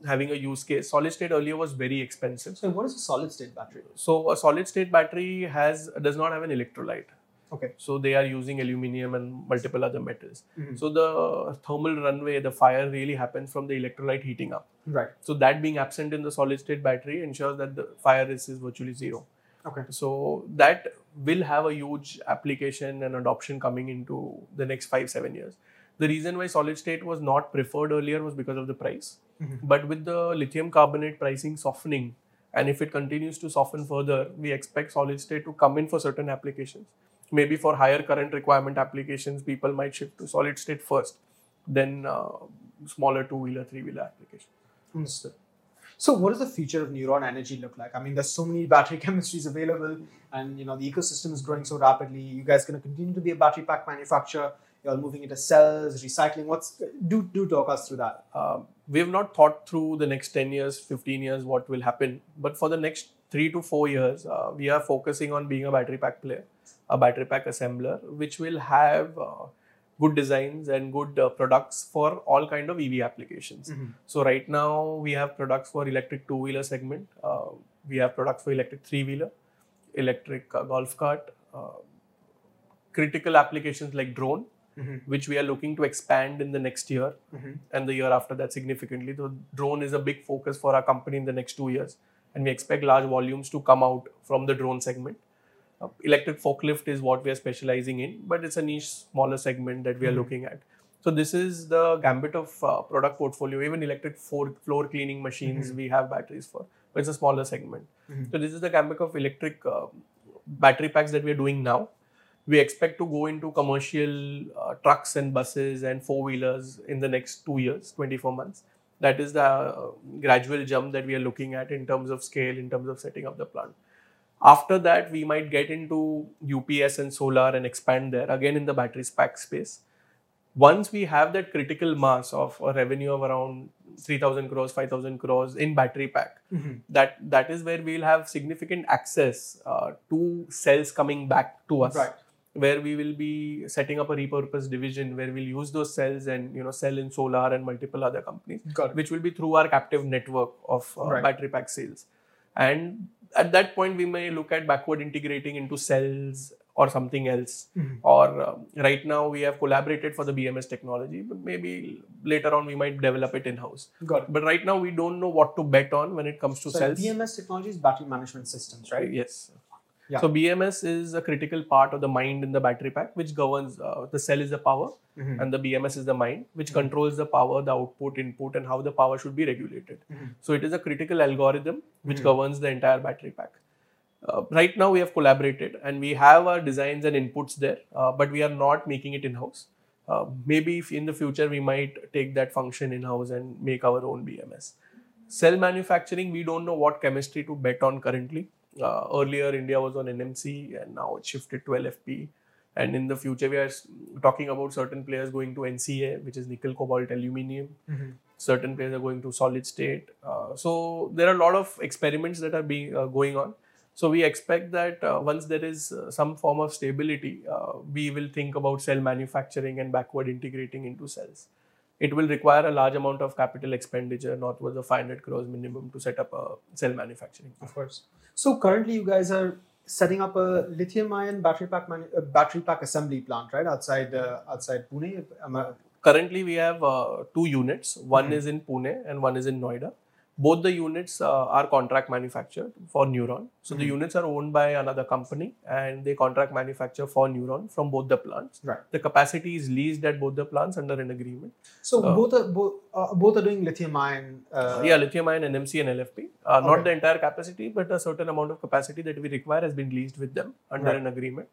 having a use case. Solid-state earlier was very expensive. So what is a solid-state battery? So a solid-state battery has does not have an electrolyte. Okay. So they are using aluminium and multiple other metals. Mm-hmm. So the thermal runaway, the fire really happens from the electrolyte heating up. Right. So that being absent in the solid-state battery ensures that the fire risk is virtually zero. Okay. So that will have a huge application and adoption coming into the next five, seven years. The reason why solid state was not preferred earlier was because of the price. Mm-hmm. But with the lithium carbonate pricing softening, and if it continues to soften further, we expect solid state to come in for certain applications. Maybe for higher current requirement applications, people might shift to solid state first, then uh, smaller two-wheeler, three-wheeler applications. Understood. So what does the future of Neuron Energy look like? I mean, there's so many battery chemistries available and, you know, the ecosystem is growing so rapidly. You guys are going to continue to be a battery pack manufacturer. You're moving into cells, recycling. What's do do talk us through that. Uh, we have not thought through the next ten years, fifteen years, what will happen. But for the next three to four years, uh, we are focusing on being a battery pack player, a battery pack assembler, which will have uh, good designs and good uh, products for all kind of E V applications. Mm-hmm. So right now we have products for electric two-wheeler segment. Uh, we have products for electric three-wheeler, electric uh, golf cart, uh, critical applications like drone. Mm-hmm. Which we are looking to expand in the next year mm-hmm. and the year after that significantly. The drone is a big focus for our company in the next two years and we expect large volumes to come out from the drone segment. Uh, electric forklift is what we are specializing in, but it's a niche, smaller segment that we are mm-hmm. looking at. So this is the gambit of uh, product portfolio. Even electric for- floor cleaning machines mm-hmm. we have batteries for, but it's a smaller segment. Mm-hmm. So this is the gambit of electric uh, battery packs that we are doing now. we expect to go into commercial uh, trucks and buses and four-wheelers in the next two years, twenty-four months. That is the uh, gradual jump that we are looking at in terms of scale, in terms of setting up the plant. After that, we might get into U P S and solar and expand there, again in the battery pack space. Once we have that critical mass of a revenue of around three thousand crores, five thousand crores in battery pack, mm-hmm. that, that is where we will have significant access uh, to cells coming back to us. Right. Where we will be setting up a repurposed division where we'll use those cells and, you know, sell in solar and multiple other companies, which will be through our captive network of uh, right. battery pack sales. And at that point, we may look at backward integrating into cells or something else. Mm-hmm. Or um, right now, we have collaborated for the B M S technology, but maybe later on, we might develop it in-house. Got it. But right now, we don't know what to bet on when it comes to so cells. B M S technology is battery management systems, right? Yes. Yeah. So B M S is a critical part of the mind in the battery pack, which governs uh, the cell is the power mm-hmm. and the B M S is the mind, which mm-hmm. controls the power, the output, input, and how the power should be regulated. Mm-hmm. So it is a critical algorithm which mm-hmm. governs the entire battery pack. Uh, right now we have collaborated and we have our designs and inputs there, uh, but we are not making it in-house. Uh, maybe if in the future we might take that function in-house and make our own B M S. Cell manufacturing, we don't know what chemistry to bet on currently. Uh, earlier, India was on N M C and now it's shifted to L F P. And in the future, we are talking about certain players going to N C A, which is nickel, cobalt, aluminum. Mm-hmm. Certain players are going to solid state. Uh, so there are a lot of experiments that are being uh, going on. So we expect that uh, once there is uh, some form of stability, uh, we will think about cell manufacturing and backward integrating into cells. It will require a large amount of capital expenditure, northwards of five hundred crores minimum to set up a cell manufacturing. Of course. So currently you guys are setting up a lithium-ion battery pack manu- uh, battery pack assembly plant, right? Outside uh, outside Pune? I- currently we have uh, two units. One mm-hmm. is in Pune and one is in Noida. Both the units uh, are contract manufactured for Neuron. So mm-hmm. the units are owned by another company and they contract manufacture for Neuron from both the plants. Right. The capacity is leased at both the plants under an agreement. So uh, both are both, uh, both are doing lithium ion? Uh, yeah, lithium ion, N M C and L F P. Uh, not okay. the entire capacity, but a certain amount of capacity that we require has been leased with them under right. an agreement.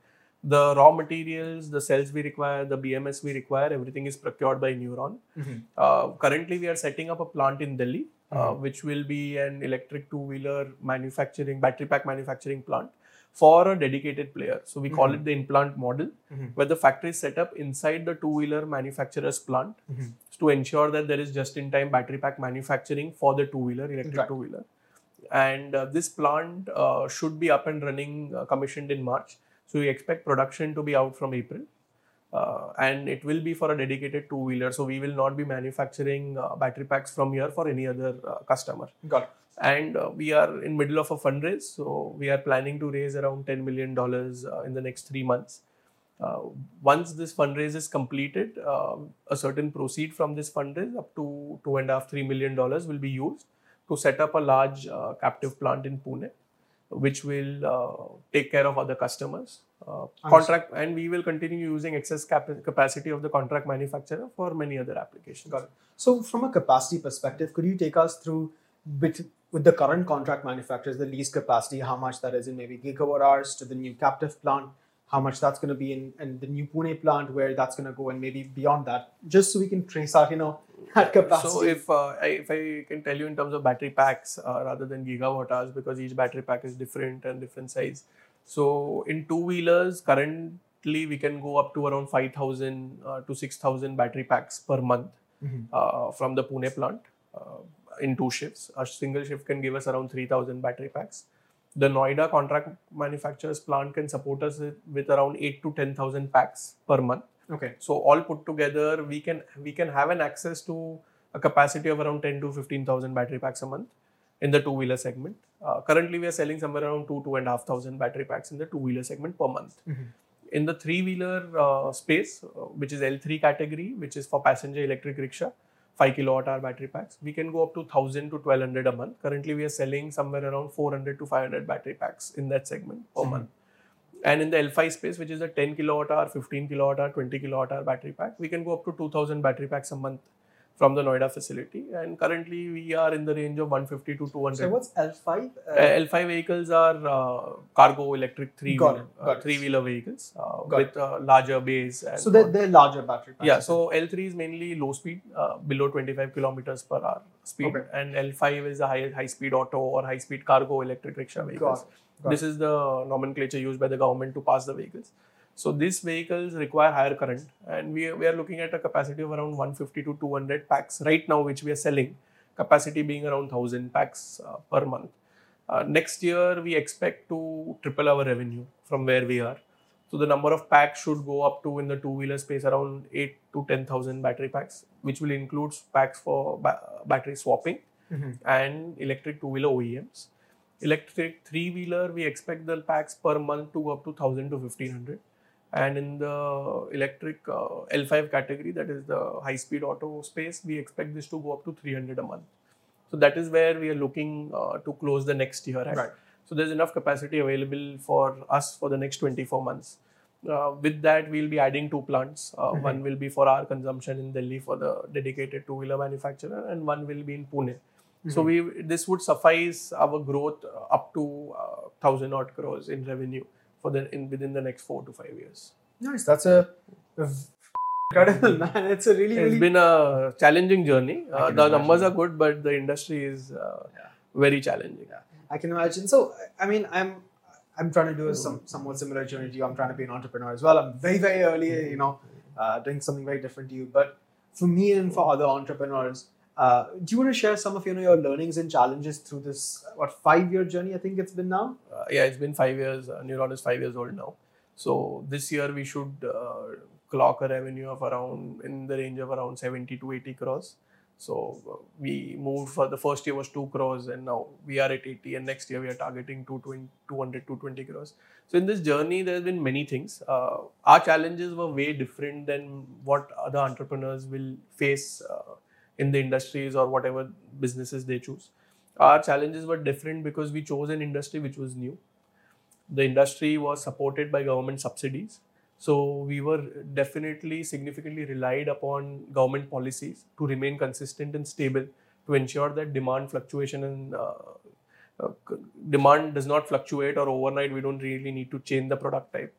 The raw materials, the cells we require, the B M S we require, everything is procured by Neuron. Mm-hmm. Uh, currently, we are setting up a plant in Delhi, mm-hmm. uh, which will be an electric two-wheeler manufacturing, battery pack manufacturing plant for a dedicated player. So, we mm-hmm. call it the in-plant model, mm-hmm. where the factory is set up inside the two-wheeler manufacturer's plant mm-hmm. to ensure that there is just-in-time battery pack manufacturing for the two-wheeler, electric right. two-wheeler. And uh, this plant uh, should be up and running, uh, commissioned in March. So we expect production to be out from April uh, and it will be for a dedicated two-wheeler. So we will not be manufacturing uh, battery packs from here for any other uh, customer. Got it. And uh, we are in middle of a fundraise. So we are planning to raise around ten million dollars uh, in the next three months. Uh, once this fundraise is completed, uh, a certain proceed from this fundraise up to two and a half, three million dollars will be used to set up a large uh, captive plant in Pune, which will uh, take care of other customers. Uh, contract, and we will continue using excess cap- capacity of the contract manufacturer for many other applications. Got it. So from a capacity perspective, could you take us through with, with the current contract manufacturers, the lease capacity, how much that is in maybe gigawatt hours to the new captive plant, how much that's going to be in, in the new Pune plant, where that's going to go and maybe beyond that, just so we can trace out, you know, at capacity. So if uh, I, if I can tell you in terms of battery packs uh, rather than gigawatt hours, because each battery pack is different and different size. So in two wheelers, currently we can go up to around five thousand uh, to six thousand battery packs per month mm-hmm. uh, from the Pune plant uh, in two shifts. A single shift can give us around three thousand battery packs. The Noida contract manufacturer's plant can support us with, with around eight to ten thousand packs per month. Okay. So all put together, we can we can have an access to a capacity of around ten to fifteen thousand battery packs a month in the two-wheeler segment. Uh, currently, we are selling somewhere around two, two and a half thousand battery packs in the two-wheeler segment per month. Mm-hmm. In the three-wheeler uh, space, uh, which is L three category, which is for passenger electric rickshaw, five kilowatt hour battery packs, we can go up to one thousand to twelve hundred a month. Currently, we are selling somewhere around four hundred to five hundred battery packs in that segment per mm-hmm. month. And in the L five space, which is a ten kilowatt hour, fifteen kilowatt hour, twenty kilowatt hour battery pack, we can go up to two thousand battery packs a month from the Noida facility, and currently we are in the range of one fifty to two hundred. So what's L five? Uh, L five vehicles are uh, cargo electric three-wheeler uh, three-wheeler vehicles uh, with uh, larger base. And so they're, they're larger battery packs. Yeah, so L three is mainly low speed, uh, below twenty-five kilometers per hour speed. Okay. And L five is a high, high-speed auto or high-speed cargo electric rickshaw vehicles. Got it. This is the nomenclature used by the government to pass the vehicles. So these vehicles require higher current, and we we are looking at a capacity of around one fifty to two hundred packs right now, which we are selling, capacity being around one thousand packs uh, per month. Uh, next year, we expect to triple our revenue from where we are. So the number of packs should go up to, in the two-wheeler space, around eight to ten thousand battery packs, which will include packs for ba- battery swapping mm-hmm. and electric two-wheeler O E Ms. Electric three-wheeler, we expect the packs per month to go up to one thousand to fifteen hundred. And in the electric uh, L five category, that is the high-speed auto space, we expect this to go up to three hundred a month. So that is where we are looking uh, to close the next year at. Right. So there's enough capacity available for us for the next twenty-four months. Uh, with that, we'll be adding two plants. Uh, mm-hmm. One will be for our consumption in Delhi for the dedicated two-wheeler manufacturer, and one will be in Pune. Mm-hmm. So we this would suffice our growth up to uh, one thousand odd crores in revenue for the in within the next four to five years. Nice. That's a, a incredible man. It's a really it's really been a challenging journey. Uh, the imagine. numbers are good, but the industry is uh, yeah. very challenging. Yeah. I can imagine. So I mean, I'm I'm trying to do a some somewhat similar journey to you. I'm trying to be an entrepreneur as well. I'm very very early, you know, uh, doing something very different to you. But for me and for other entrepreneurs, uh, do you want to share some of you know your learnings and challenges through this what five year journey? I think it's been now. Uh, yeah, it's been five years. Uh, Neuron is five years old now. So this year we should uh, clock a revenue of around in the range of around seventy to eighty crores. So uh, we moved for the first year was two crores, and now we are at eighty. And next year we are targeting two hundred to two twenty crores. So in this journey, there has been many things. Uh, our challenges were way different than what other entrepreneurs will face. Uh, in the industries or whatever businesses they choose. Our challenges were different because we chose an industry which was new. The industry was supported by government subsidies. So we were definitely significantly relied upon government policies to remain consistent and stable to ensure that demand fluctuation and uh, uh, demand does not fluctuate or overnight we don't really need to change the product type.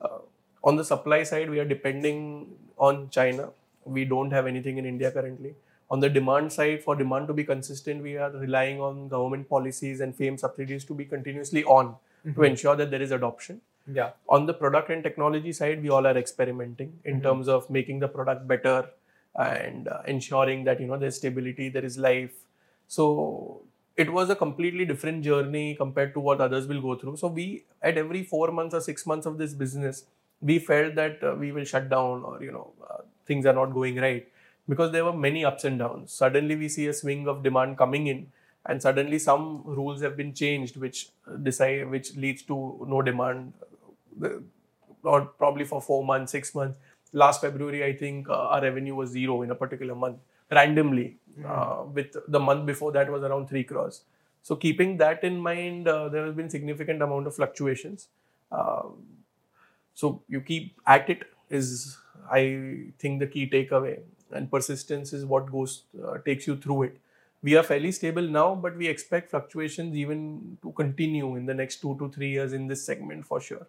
Uh, on the supply side, we are depending on China. We don't have anything in India currently. On the demand side, for demand to be consistent, we are relying on government policies and FAME subsidies to be continuously on mm-hmm. to ensure that there is adoption. Yeah. On the product and technology side, we all are experimenting in mm-hmm. terms of making the product better and uh, ensuring that you know there's stability, there is life. So it was a completely different journey compared to what others will go through. So we, at every four months or six months of this business, we felt that uh, we will shut down or you know uh, things are not going right. Because there were many ups and downs. Suddenly we see a swing of demand coming in, and suddenly some rules have been changed which decide which leads to no demand or probably for four months, six months. Last February, I think uh, our revenue was zero in a particular month randomly mm-hmm. uh, with the month before that was around three crores. So keeping that in mind, uh, there has been significant amount of fluctuations. Uh, so you keep at it is, I think, the key takeaway. And persistence is what goes uh, takes you through it. We are fairly stable now, but we expect fluctuations even to continue in the next two to three years in this segment for sure.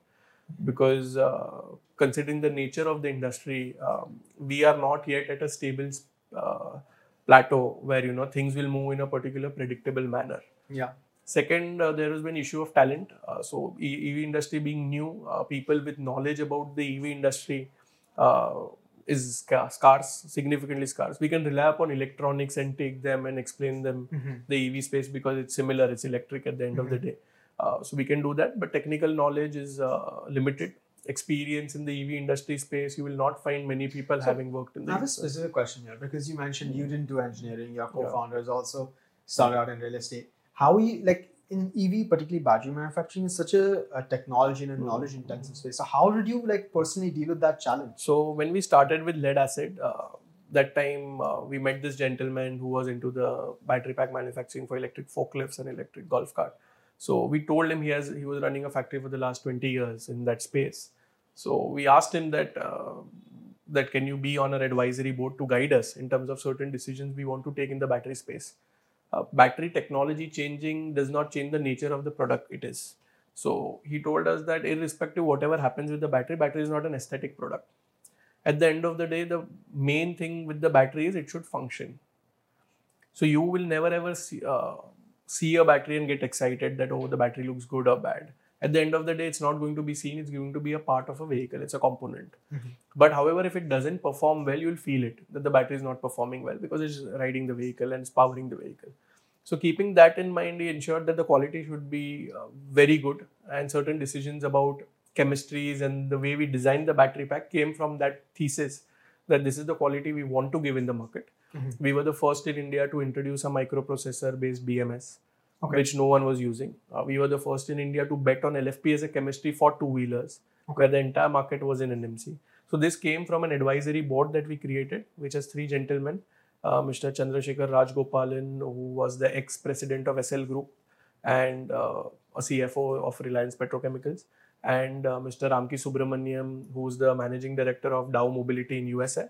Because uh, considering the nature of the industry, um, we are not yet at a stable uh, plateau where you know things will move in a particular predictable manner. Yeah. Second, uh, there has been issue of talent. Uh, so E V industry being new, uh, people with knowledge about the E V industry. Uh, is scarce, significantly scarce. We can rely upon electronics and take them and explain them mm-hmm. the E V space because it's similar, it's electric at the end mm-hmm. of the day. Uh, so we can do that, but technical knowledge is uh, limited. Experience in the E V industry space, you will not find many people so having worked in the I have industry. A specific question here because you mentioned you didn't do engineering, your co-founders yeah. also started out in real estate. How you, like in E V, particularly battery manufacturing is such a, a technology and a knowledge intensive space. So how did you like personally deal with that challenge? So when we started with lead acid, uh, that time uh, we met this gentleman who was into the battery pack manufacturing for electric forklifts and electric golf cart. So we told him he has he was running a factory for the last twenty years in that space. So we asked him that uh, that can you be on an advisory board to guide us in terms of certain decisions we want to take in the battery space. Uh, battery technology changing does not change the nature of the product it is. So he told us that irrespective whatever happens with the battery, battery is not an aesthetic product. At the end of the day, the main thing with the battery is it should function. So you will never ever see, uh, see a battery and get excited that, oh, the battery looks good or bad. At the end of the day, it's not going to be seen. It's going to be a part of a vehicle. It's a component. Mm-hmm. But however, if it doesn't perform well, you'll feel it, that the battery is not performing well because it's riding the vehicle and it's powering the vehicle. So keeping that in mind, he ensured that the quality should be uh, very good, and certain decisions about chemistries and the way we designed the battery pack came from that thesis that this is the quality we want to give in the market. Mm-hmm. We were the first in India to introduce a microprocessor-based B M S. Okay. Which no one was using. Uh, we were the first in India to bet on L F P as a chemistry for two-wheelers, okay, where the entire market was in N M C. So this came from an advisory board that we created, which has three gentlemen, uh, Mister Chandrasekhar Rajgopalan, who was the ex-president of S L Group and uh, a C F O of Reliance Petrochemicals, and uh, Mister Ramki Subramaniam, who is the managing director of Dow Mobility in U S A,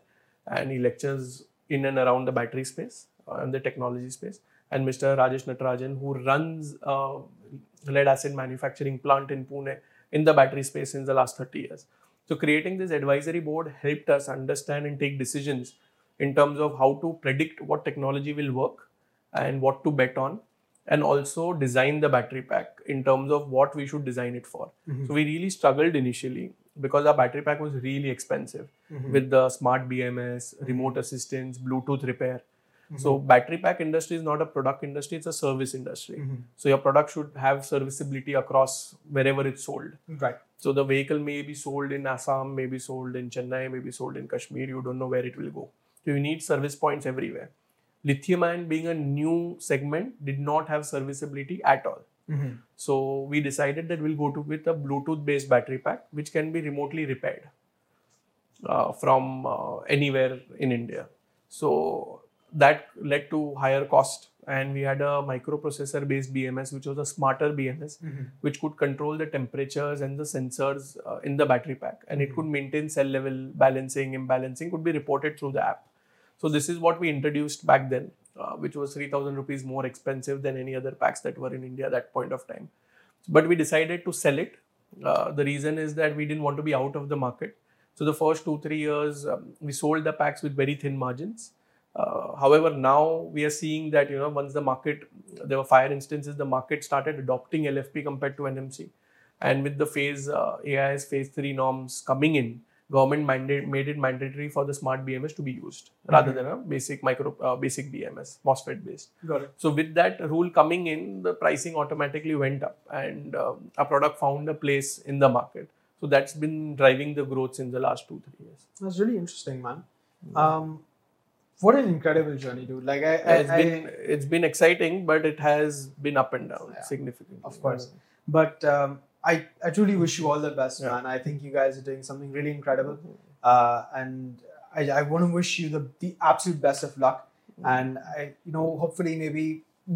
and he lectures in and around the battery space uh, and the technology space. And Mister Rajesh Natarajan, who runs a lead acid manufacturing plant in Pune in the battery space since the last thirty years. So creating this advisory board helped us understand and take decisions in terms of how to predict what technology will work and what to bet on, and also design the battery pack in terms of what we should design it for. Mm-hmm. So we really struggled initially because our battery pack was really expensive, mm-hmm, with the smart B M S, mm-hmm, remote assistance, Bluetooth repair. Mm-hmm. So battery pack industry is not a product industry, it's a service industry. Mm-hmm. So your product should have serviceability across wherever it's sold. Right. So the vehicle may be sold in Assam, may be sold in Chennai, may be sold in Kashmir, you don't know where it will go. So you need service points everywhere. Lithium ion being a new segment did not have serviceability at all. Mm-hmm. So we decided that we'll go to with a Bluetooth based battery pack which can be remotely repaired uh, from uh, anywhere in India. So that led to higher cost, and we had a microprocessor based B M S, which was a smarter B M S, mm-hmm, which could control the temperatures and the sensors uh, in the battery pack, and mm-hmm, it could maintain cell level balancing, imbalancing could be reported through the app. So this is what we introduced back then, uh, which was three thousand rupees more expensive than any other packs that were in India at that point of time. But we decided to sell it. Uh, the reason is that we didn't want to be out of the market. So the first two, three years, um, we sold the packs with very thin margins. Uh, however, now we are seeing that, you know, once the market, there were fire instances, the market started adopting L F P compared to N M C. And with the phase uh, A I S phase three norms coming in, government mandate, made it mandatory for the smart B M S to be used, mm-hmm, rather than a basic micro uh, basic B M S, MOSFET based. Got it. So with that rule coming in, the pricing automatically went up, and uh, our product found a place in the market. So that's been driving the growth since the last two, three years. That's really interesting, man. Mm-hmm. Um, What an incredible journey, dude. Like I, I, it's, been, I, it's been exciting, but it has been up and down, yeah, significantly. Of course. Yeah. But um, I, I truly wish you all the best, yeah, man. I think you guys are doing something really incredible. Uh, and I, I want to wish you the, the absolute best of luck. Yeah. And, I, you know, hopefully maybe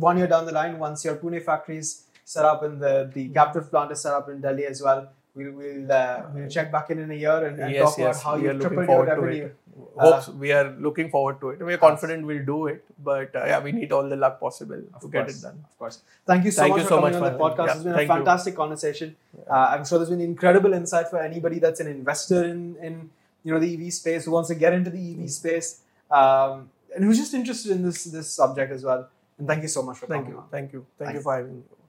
one year down the line, once your Pune factory is set up and the, the captive plant is set up in Delhi as well, We'll, we'll, uh, we'll check back in in a year and, and yes, talk yes. about how you tripled your revenue. Uh, Hopes we are looking forward to it. We are confident we'll do it, but uh, yeah, we need all the luck possible to get it done. Of course. Thank you so Thank much you for so coming much on the podcast. Yeah, it's been a fantastic you. conversation. Uh, I'm sure there's been incredible insight for anybody that's an investor in, in you know the E V space, who wants to get into the E V mm-hmm. space, um, and who's just interested in this this subject as well. And thank you so much for Thank coming you. on. Thank you. Thank Thanks. you for having me.